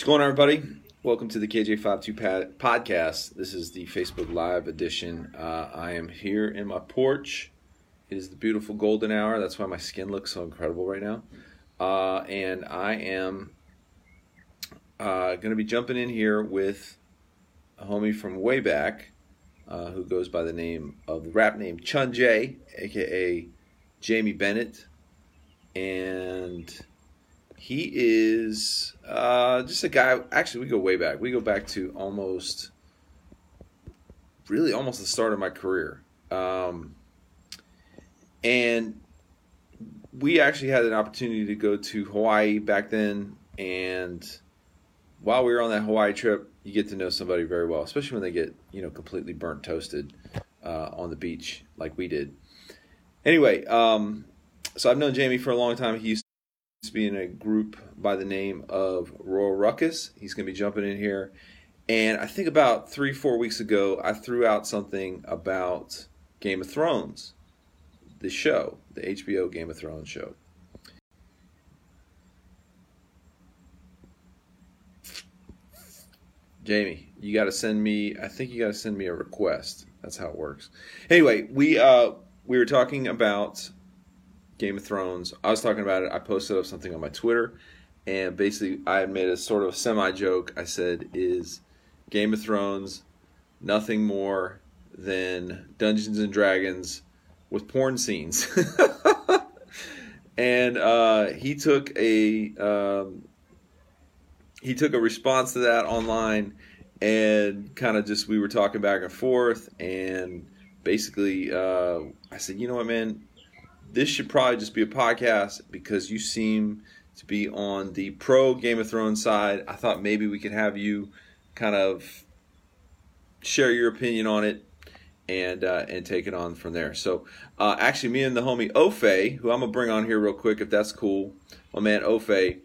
What's going on, everybody? Welcome to the KJ52 podcast. This is the Facebook Live edition. I am here in my porch. It is the beautiful golden hour. That's why my skin looks so incredible right now. And I am going to be jumping in here with a homie from way back who goes by the name of the rap name Chun J, a.k.a. Jamie Bennett. And he is just a guy. Actually, we go way back. We go back to almost the start of my career. And we actually had an opportunity to go to Hawaii back then. And while we were on that Hawaii trip, you get to know somebody very well, especially when they get, completely burnt toasted on the beach like we did. Anyway, so I've known Jamie for a long time. He used to be in a group by the name of Royal Ruckus. He's going to be jumping in here. And I think about 3-4 weeks ago, I threw out something about Game of Thrones, the show, the HBO Game of Thrones show. Jamie, I think you got to send me a request. That's how it works. Anyway, we were talking about Game of Thrones. I was talking about it. I posted up something on my Twitter, and basically I made a sort of semi-joke. I said, is Game of Thrones nothing more than Dungeons and Dragons with porn scenes? And he took a response to that online, and kind of just, we were talking back and forth, and basically I said, you know what, man? This should probably just be a podcast because you seem to be on the pro Game of Thrones side. I thought maybe we could have you kind of share your opinion on it and take it on from there. So actually, me and the homie Ofei, who I'm going to bring on here real quick if that's cool. My man Ofei,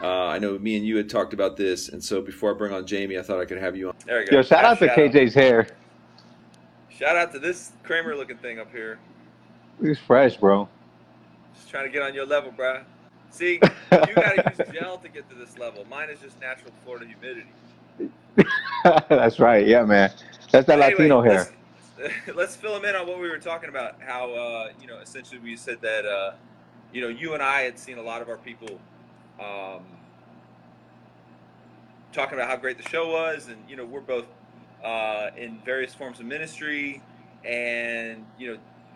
I know me and you had talked about this. And so before I bring on Jamie, I thought I could have you on. There we go. Yo, shout out to KJ's hair. Shout out to this Kramer looking thing up here. He's fresh, bro. Just trying to get on your level, bro. See, you gotta use gel to get to this level. Mine is just natural Florida humidity. That's right, yeah, man. That's that anyway, Latino hair. Let's fill him in on what we were talking about. How essentially we said that you and I had seen a lot of our people talking about how great the show was, and we're both in various forms of ministry, and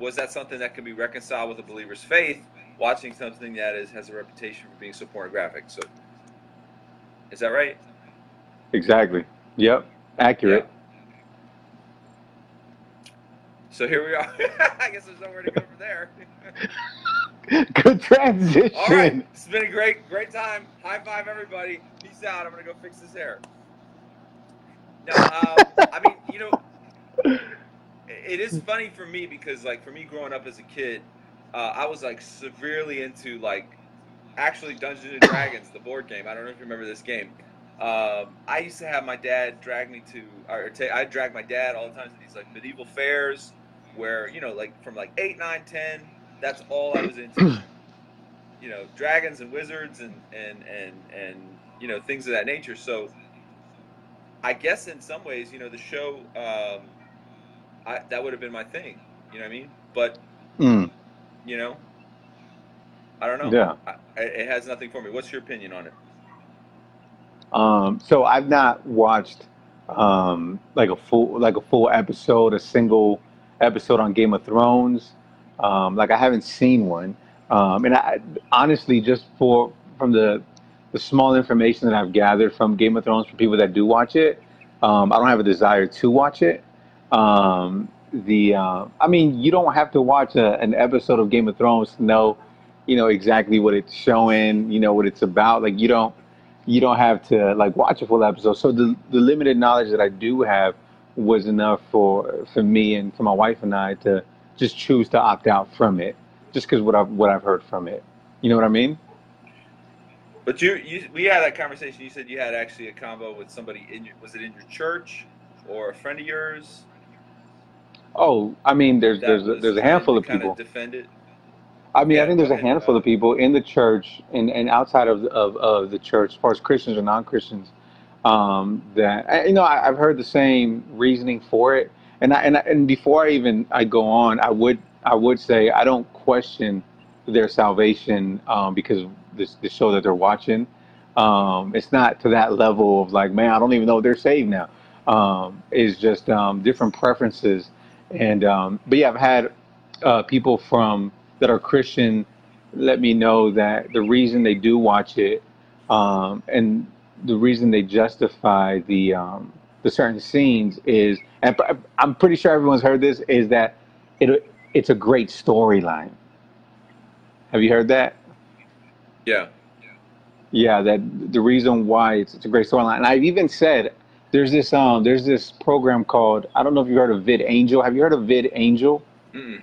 was that something that can be reconciled with a believer's faith, watching something that has a reputation for being so pornographic? So, is that right? Exactly. Yep. Accurate. Yeah. So here we are. I guess there's nowhere to go from there. Good transition. All right. It's been a great time. High five, everybody. Peace out. I'm going to go fix this hair. No, it is funny for me because, for me growing up as a kid, I was, severely into, actually Dungeons and Dragons, the board game. I don't know if you remember this game. I used to have my dad drag me to, I dragged my dad all the time to these, medieval fairs where, from, 8, 9, 10, that's all I was into. Dragons and wizards and things of that nature. So I guess in some ways, the show, that would have been my thing, you know what I mean? But, I don't know. Yeah. It has nothing for me. What's your opinion on it? So I've not watched a full episode, a single episode on Game of Thrones. I haven't seen one. And I honestly, just from the small information that I've gathered from Game of Thrones, for people that do watch it, I don't have a desire to watch it. You don't have to watch an episode of Game of Thrones to know, exactly what it's showing, what it's about. You don't have to watch a full episode. So the limited knowledge that I do have was enough for me and for my wife and I to just choose to opt out from it, just because what I've heard from it. You know what I mean? But we had that conversation. You said you had actually a combo with somebody was it in your church or a friend of yours? Oh, there's a handful of people. Kind of defend it. I mean, I think there's a handful of people in the church and outside of the church, as far as Christians or non-Christians, that, you know, I've heard the same reasoning for it. And before I go on, I would say I don't question their salvation because of the show that they're watching. It's not to that level of like, man, I don't even know they're saved now. It's just different preferences. But yeah, I've had people from that are Christian let me know that the reason they do watch it and the reason they justify the certain scenes is, and I'm pretty sure everyone's heard this, is that it's a great storyline. Have you heard that? Yeah. Yeah, that the reason why it's a great storyline. And I've even said there's this program called, I don't know if you've heard of VidAngel. Have you heard of VidAngel? Mm-mm.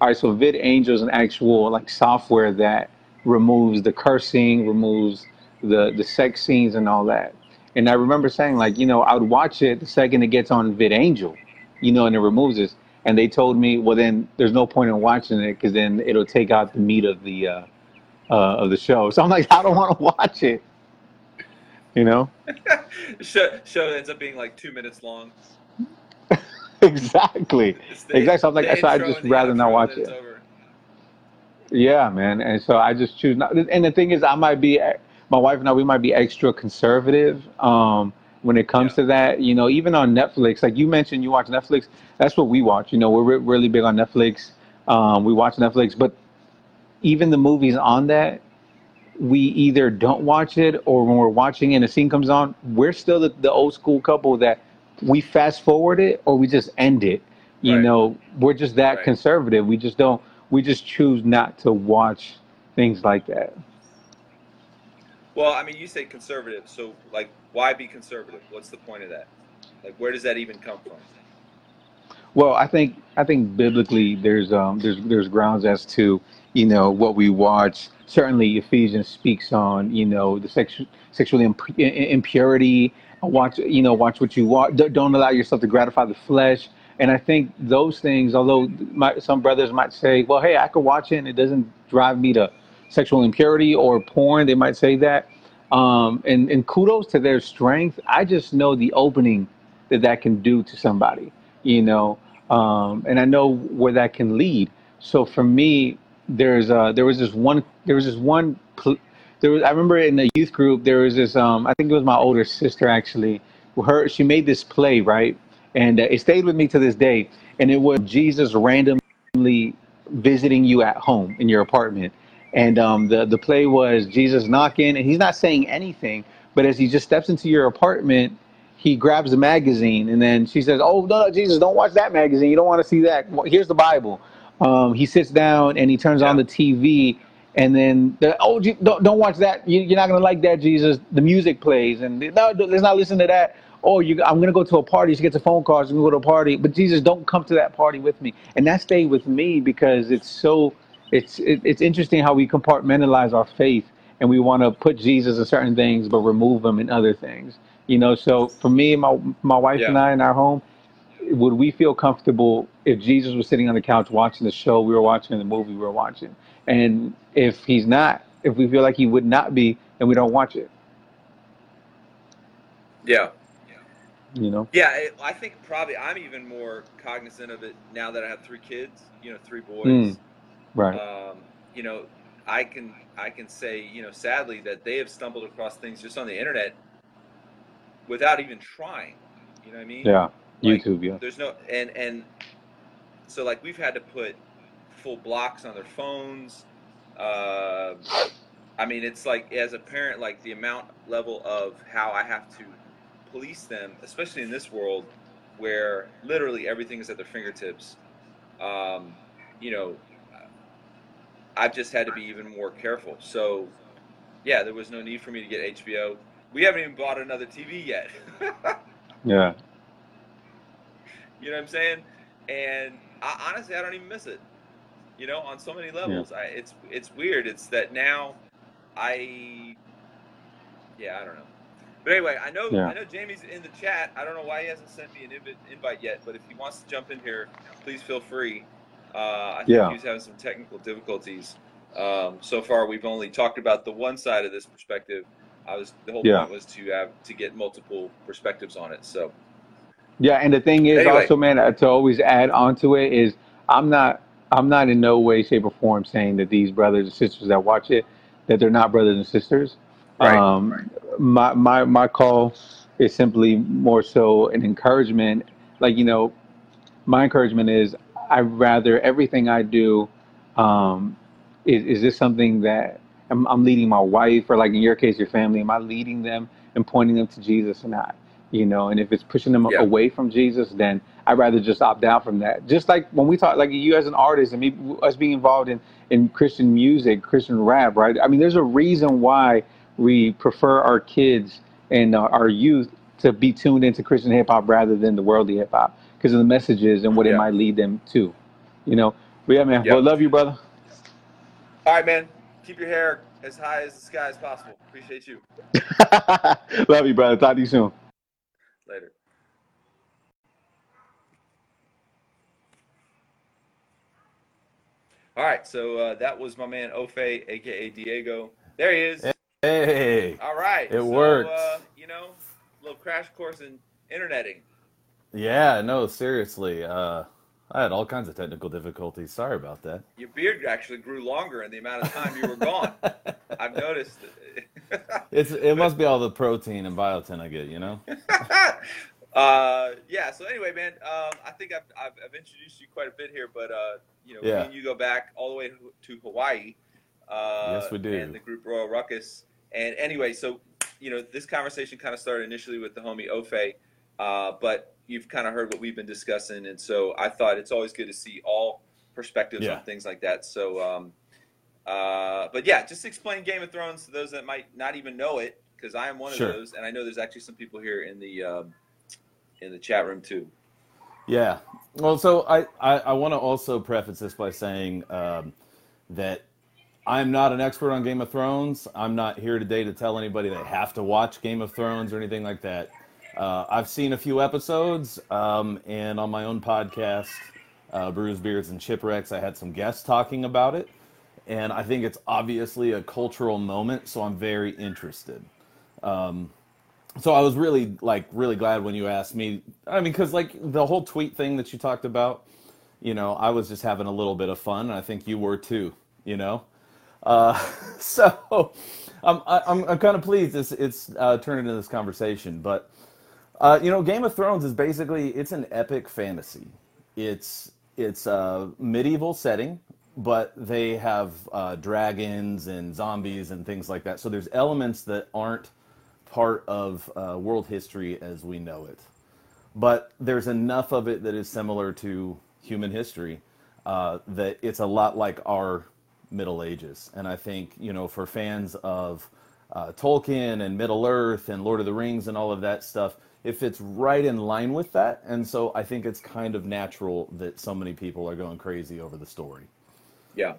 All right, so VidAngel is an actual like software that removes the cursing, removes the sex scenes and all that. And I remember saying, like, you know, I would watch it the second it gets on VidAngel, you know, and it removes this. And they told me, well, then there's no point in watching it because then it'll take out the meat of the show. So I'm like, I don't want to watch it, you know. Show ends up being like 2 minutes long. Exactly. Exactly. So I'm like, so I just rather not watch it. Over. Yeah, man. And so I just choose not. And the thing is, my wife and I, we might be extra conservative when it comes to that. You know, even on Netflix, like you mentioned, you watch Netflix. That's what we watch. You know, we're really big on Netflix. We watch Netflix, but even the movies on that, we either don't watch it, or when we're watching and a scene comes on, we're still the old school couple that we fast forward it or we just end it. You right. know, we're just that right. conservative. We just don't. We just choose not to watch things like that. Well, I mean, you say conservative, so like, why be conservative? What's the point of that? Like, where does that even come from? Well, I think biblically, there's grounds as to, you know, what we watch. Certainly Ephesians speaks on, you know, the sexual impurity. Watch what you watch. Don't allow yourself to gratify the flesh. And I think those things, although some brothers might say, well, hey, I could watch it and it doesn't drive me to sexual impurity or porn. They might say that. And kudos to their strength. I just know the opening that can do to somebody, you know, and I know where that can lead. So for me, I remember in the youth group, there was this, I think it was my older sister actually, she made this play, right? And it stayed with me to this day. And it was Jesus randomly visiting you at home in your apartment. And the play was Jesus knocking, and he's not saying anything, but as he just steps into your apartment, he grabs a magazine, and then she says, oh, no, Jesus, don't watch that magazine. You don't want to see that. Here's the Bible. He sits down and he turns on the TV, and then don't watch that. You're not gonna like that, Jesus. The music plays, and no, let's not listen to that. Oh, I'm gonna go to a party. She gets a phone call. She's gonna go to a party, but Jesus, don't come to that party with me. And that stayed with me because it's interesting how we compartmentalize our faith, and we want to put Jesus in certain things but remove him in other things. You know, so for me, my wife and I in our home, would we feel comfortable if Jesus was sitting on the couch watching the show we were watching, the movie we were watching? And if he's not, if we feel like he would not be, then we don't watch it. Yeah. You know? Yeah, I think probably I'm even more cognizant of it now that I have three kids, you know, three boys. Right. You know, I can say, you know, sadly that they have stumbled across things just on the internet without even trying. You know what I mean? Yeah. Like, YouTube, yeah. There's no, and so like we've had to put full blocks on their phones. I mean, it's like as a parent, like the amount level of how I have to police them, especially in this world where literally everything is at their fingertips. You know, I've just had to be even more careful. So, yeah, there was no need for me to get HBO. We haven't even bought another TV yet. Yeah. You know what I'm saying? And honestly, I don't even miss it, you know, on so many levels. Yeah. It's weird. It's that now I don't know. But anyway, I know Jamie's in the chat. I don't know why he hasn't sent me an invite yet, but if he wants to jump in here, please feel free. I think he was having some technical difficulties. So far, we've only talked about the one side of this perspective. The whole point was to get multiple perspectives on it. So yeah, and the thing is also, man, to always add onto it is I'm not in no way, shape, or form saying that these brothers and sisters that watch it, that they're not brothers and sisters. Right. My call is simply more so an encouragement. Like, you know, my encouragement is I'd rather everything I do is this something that I'm leading my wife, or like in your case, your family. Am I leading them and pointing them to Jesus or not? You know, and if it's pushing them away from Jesus, then I'd rather just opt out from that. Just like when we talk, like you as an artist and me, us being involved in Christian music, Christian rap, right? I mean, there's a reason why we prefer our kids and our youth to be tuned into Christian hip hop rather than the worldly hip hop, because of the messages and what it might lead them to. You know, but yeah, man. Yep. Well, love you, brother. All right, man. Keep your hair as high as the sky as possible. Appreciate you. Love you, brother. Talk to you soon. Later. All right, so that was my man Ofei, a.k.a. Diego. There he is. Hey. All right. It works. You know, a little crash course in interneting. Yeah, no, seriously. I had all kinds of technical difficulties. Sorry about that. Your beard actually grew longer in the amount of time you were gone. I've noticed. It must be all the protein and biotin I get, you know? Yeah, so anyway, man, I think I've introduced you quite a bit here, but, you know, me and you go back all the way to Hawaii. Yes, we do. And the group Royal Ruckus. And anyway, so, you know, this conversation kind of started initially with the homie Ofei, but you've kind of heard what we've been discussing. And so I thought it's always good to see all perspectives on things like that. So, but yeah, just explain Game of Thrones to those that might not even know it, because I am one of those. And I know there's actually some people here in the chat room too. Yeah. Well, so I want to also preface this by saying that I'm not an expert on Game of Thrones. I'm not here today to tell anybody they have to watch Game of Thrones or anything like that. I've seen a few episodes, and on my own podcast, Bruised Beards and Chipwrecks, I had some guests talking about it, and I think it's obviously a cultural moment, so I'm very interested. So I was really glad when you asked me, I mean, because, like, the whole tweet thing that you talked about, you know, I was just having a little bit of fun, and I think you were too, you know? So I'm kind of pleased it's turned into this conversation, but... you know, Game of Thrones is basically, it's an epic fantasy. It's a medieval setting, but they have dragons and zombies and things like that. So there's elements that aren't part of world history as we know it. But there's enough of it that is similar to human history that it's a lot like our Middle Ages. And I think, you know, for fans of Tolkien and Middle Earth and Lord of the Rings and all of that stuff, it fits right in line with that, and so I think it's kind of natural that so many people are going crazy over the story. Yeah.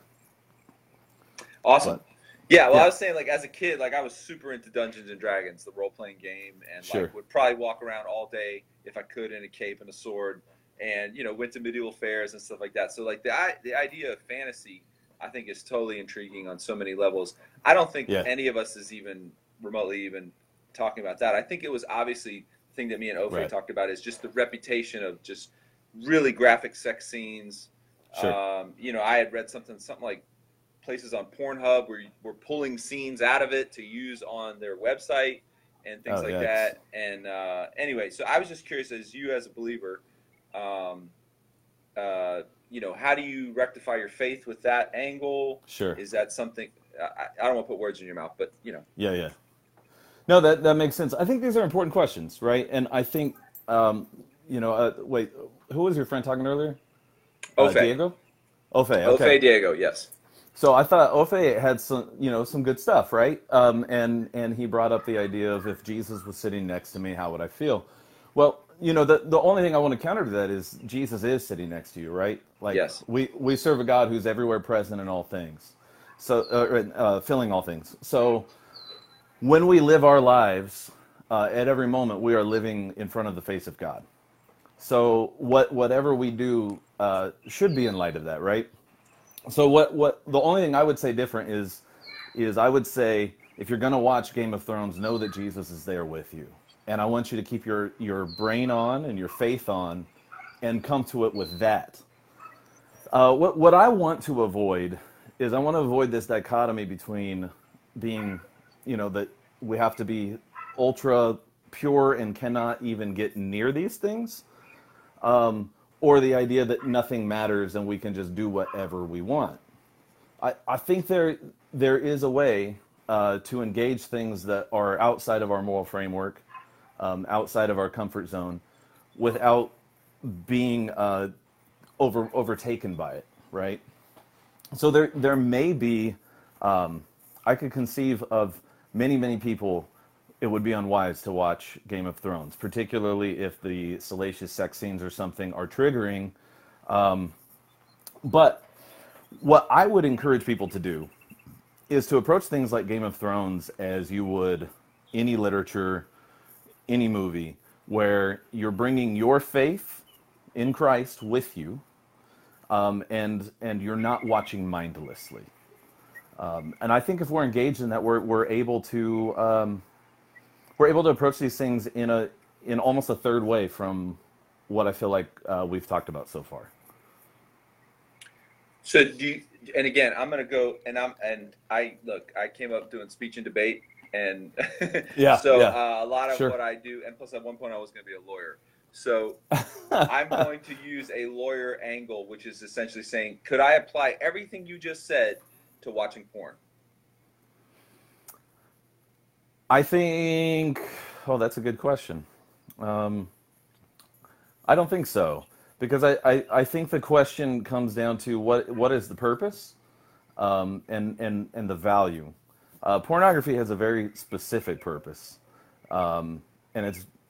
Awesome. But, yeah, well, I was saying, like, as a kid, like, I was super into Dungeons and Dragons, the role-playing game, and, like, would probably walk around all day, if I could, in a cape and a sword, and, you know, went to medieval fairs and stuff like that. So, like, the idea of fantasy, I think, is totally intriguing on so many levels. I don't think any of us is even remotely even talking about that. I think it was obviously... thing that me and Ofei talked about is just the reputation of just really graphic sex scenes. You know, I had read something like places on Pornhub where we're pulling scenes out of it to use on their website and things like that. And anyway, so I was just curious, as a believer, you know, how do you rectify your faith with that angle? Sure. Is that something? I don't want to put words in your mouth, but you know. Yeah. Yeah. No, that makes sense. I think these are important questions, right? And I think, you know, wait, who was your friend talking earlier? Ofei. Diego? Ofei, okay. Ofei, Diego, yes. So I thought Ofei had some, you know, some good stuff, right? And he brought up the idea of if Jesus was sitting next to me, how would I feel? Well, you know, the only thing I want to counter to that is Jesus is sitting next to you, right? Like, we serve a God who's everywhere present in all things, so filling all things. So... when we live our lives, at every moment, we are living in front of the face of God. So whatever we do should be in light of that, right? So what the only thing I would say different is I would say if you're going to watch Game of Thrones, know that Jesus is there with you. And I want you to keep your brain on and your faith on and come to it with that. What I want to avoid is I want to avoid this dichotomy between being, you know, that we have to be ultra pure and cannot even get near these things, or the idea that nothing matters and we can just do whatever we want. I think there is a way to engage things that are outside of our moral framework, outside of our comfort zone, without being overtaken by it, right? So there may be, I could conceive of many people, it would be unwise to watch Game of Thrones, particularly if the salacious sex scenes or something are triggering. But what I would encourage people to do is to approach things like Game of Thrones as you would any literature, any movie, where you're bringing your faith in Christ with you, and you're not watching mindlessly. And I think if we're engaged in that, we're able to approach these things in almost a third way from what I feel like we've talked about so far. So and again, I'm going to go I came up doing speech and debate and a lot of what I do. And plus at one point I was going to be a lawyer. So I'm going to use a lawyer angle, which is essentially saying, could I apply everything you just said to watching porn? I think, that's a good question. I don't think so, because I think the question comes down to what is the purpose and the value. Pornography has a very specific purpose, and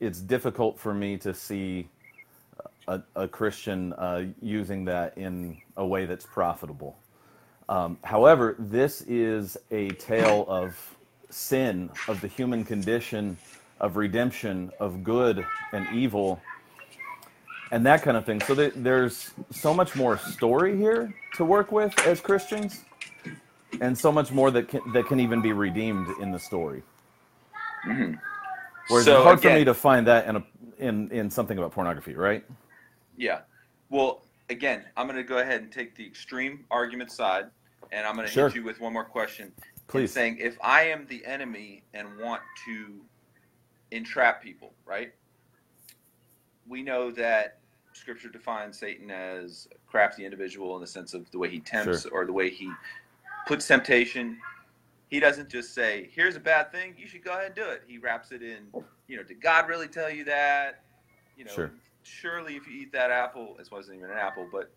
it's difficult for me to see a Christian using that in a way that's profitable. However, this is a tale of sin, of the human condition, of redemption, of good and evil, and that kind of thing. So there's so much more story here to work with as Christians, and so much more that can even be redeemed in the story. Mm-hmm. Whereas it's hard for me to find that in something about pornography, right? Yeah. Well, again, I'm going to go ahead and take the extreme argument side, and I'm going to hit you with one more question. Please. It's saying, if I am the enemy and want to entrap people, right? We know that Scripture defines Satan as a crafty individual in the sense of the way he tempts or the way he puts temptation. He doesn't just say, here's a bad thing, you should go ahead and do it. He wraps it in, did God really tell you that? Surely if you eat that apple, it wasn't even an apple, but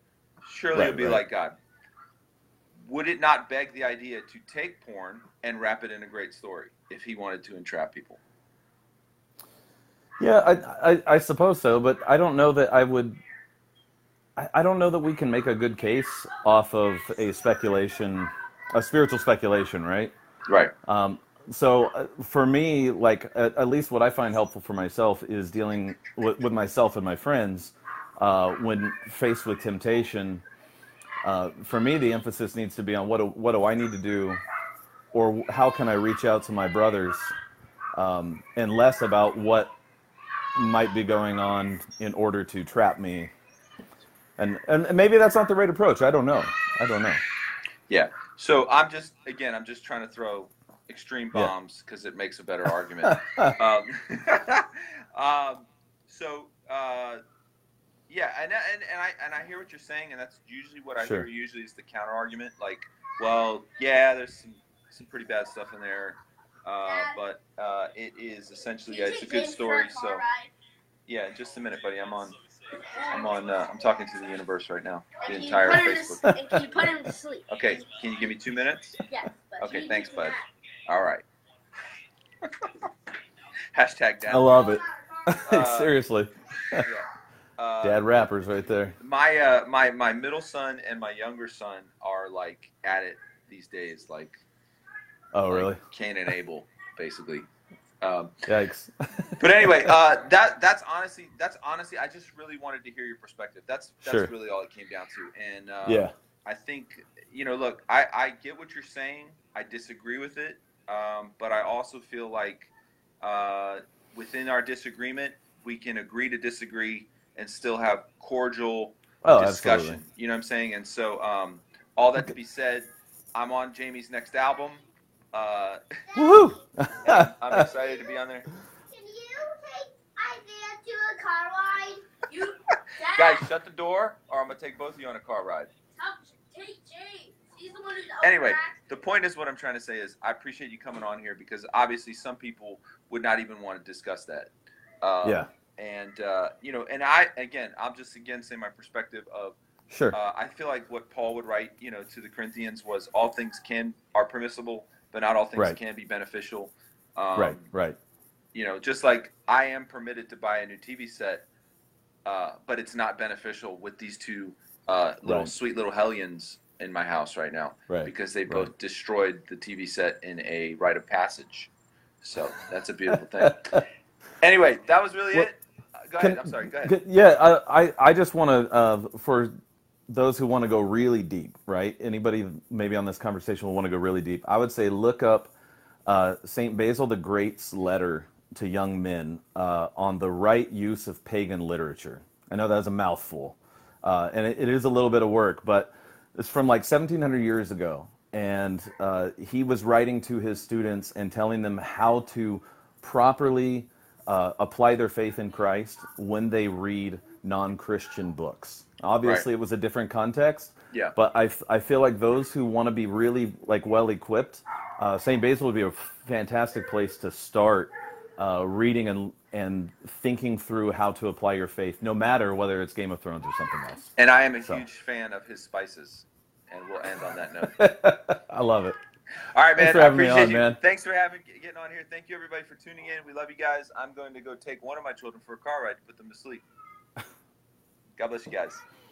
surely it'll be like God. Would it not beg the idea to take porn and wrap it in a great story if he wanted to entrap people? Yeah, I suppose so, but I don't know that I don't know that we can make a good case off of a spiritual speculation, right? Right. So for me, like at least what I find helpful for myself is dealing with myself and my friends when faced with temptation. For me, the emphasis needs to be on what do I need to do, or how can I reach out to my brothers, and less about what might be going on in order to trap me. And maybe that's not the right approach. I don't know. Yeah. So I'm just trying to throw extreme bombs because it makes a better argument. And I hear what you're saying, and that's usually what I hear. Usually is the counter argument, like, there's some pretty bad stuff in there, but it is essentially it's a good story. So, just a minute, buddy. I'm talking to the universe right now. The entire Facebook. Can you put him to sleep? Okay. Can you give me 2 minutes? Yes. Okay. Thanks, bud. All right. # dad. I love it. Seriously. Yeah. Dad rappers right there. My my middle son and my younger son are like at it these days, like really? Cain and Abel, basically. Yikes. But anyway, that's honestly I just really wanted to hear your perspective. That's really all it came down to. And I think, you know, look, I get what you're saying. I disagree with it. But I also feel like within our disagreement, we can agree to disagree and still have cordial discussion. Absolutely. You know what I'm saying? And so all that to be said, I'm on Jamie's next album. Woohoo! I'm excited to be on there. Can you take Isaiah to a car ride? Guys, shut the door, or I'm going to take both of you on a car ride. Anyway, the point is what I'm trying to say is I appreciate you coming on here because obviously some people would not even want to discuss that. Yeah. And, you know, and I'm just saying my perspective of, sure. I feel like what Paul would write, you know, to the Corinthians was all things are permissible, but not all things can be beneficial. Right. You know, just like I am permitted to buy a new TV set, but it's not beneficial with these two sweet little hellions in my house right now because they both destroyed the TV set in a rite of passage. So that's a beautiful thing. Anyway, that was really it. Go ahead. I'm sorry. Go ahead. Yeah, I just want to, for those who want to go really deep, right? Anybody maybe on this conversation will want to go really deep. I would say look up St. Basil the Great's letter to young men on the right use of pagan literature. I know that was a mouthful, and it is a little bit of work, but it's from like 1,700 years ago, and he was writing to his students and telling them how to properly apply their faith in Christ when they read non-Christian books. Obviously, it was a different context, but I feel like those who want to be really like well-equipped, St. Basil would be a fantastic place to start reading and thinking through how to apply your faith, no matter whether it's Game of Thrones or something else. And I am a huge fan of his spices, and we'll end on that note. I love it. All right, man. Thanks for having me on, man. Thanks for getting on here. Thank you, everybody, for tuning in. We love you guys. I'm going to go take one of my children for a car ride to put them to sleep. God bless you guys.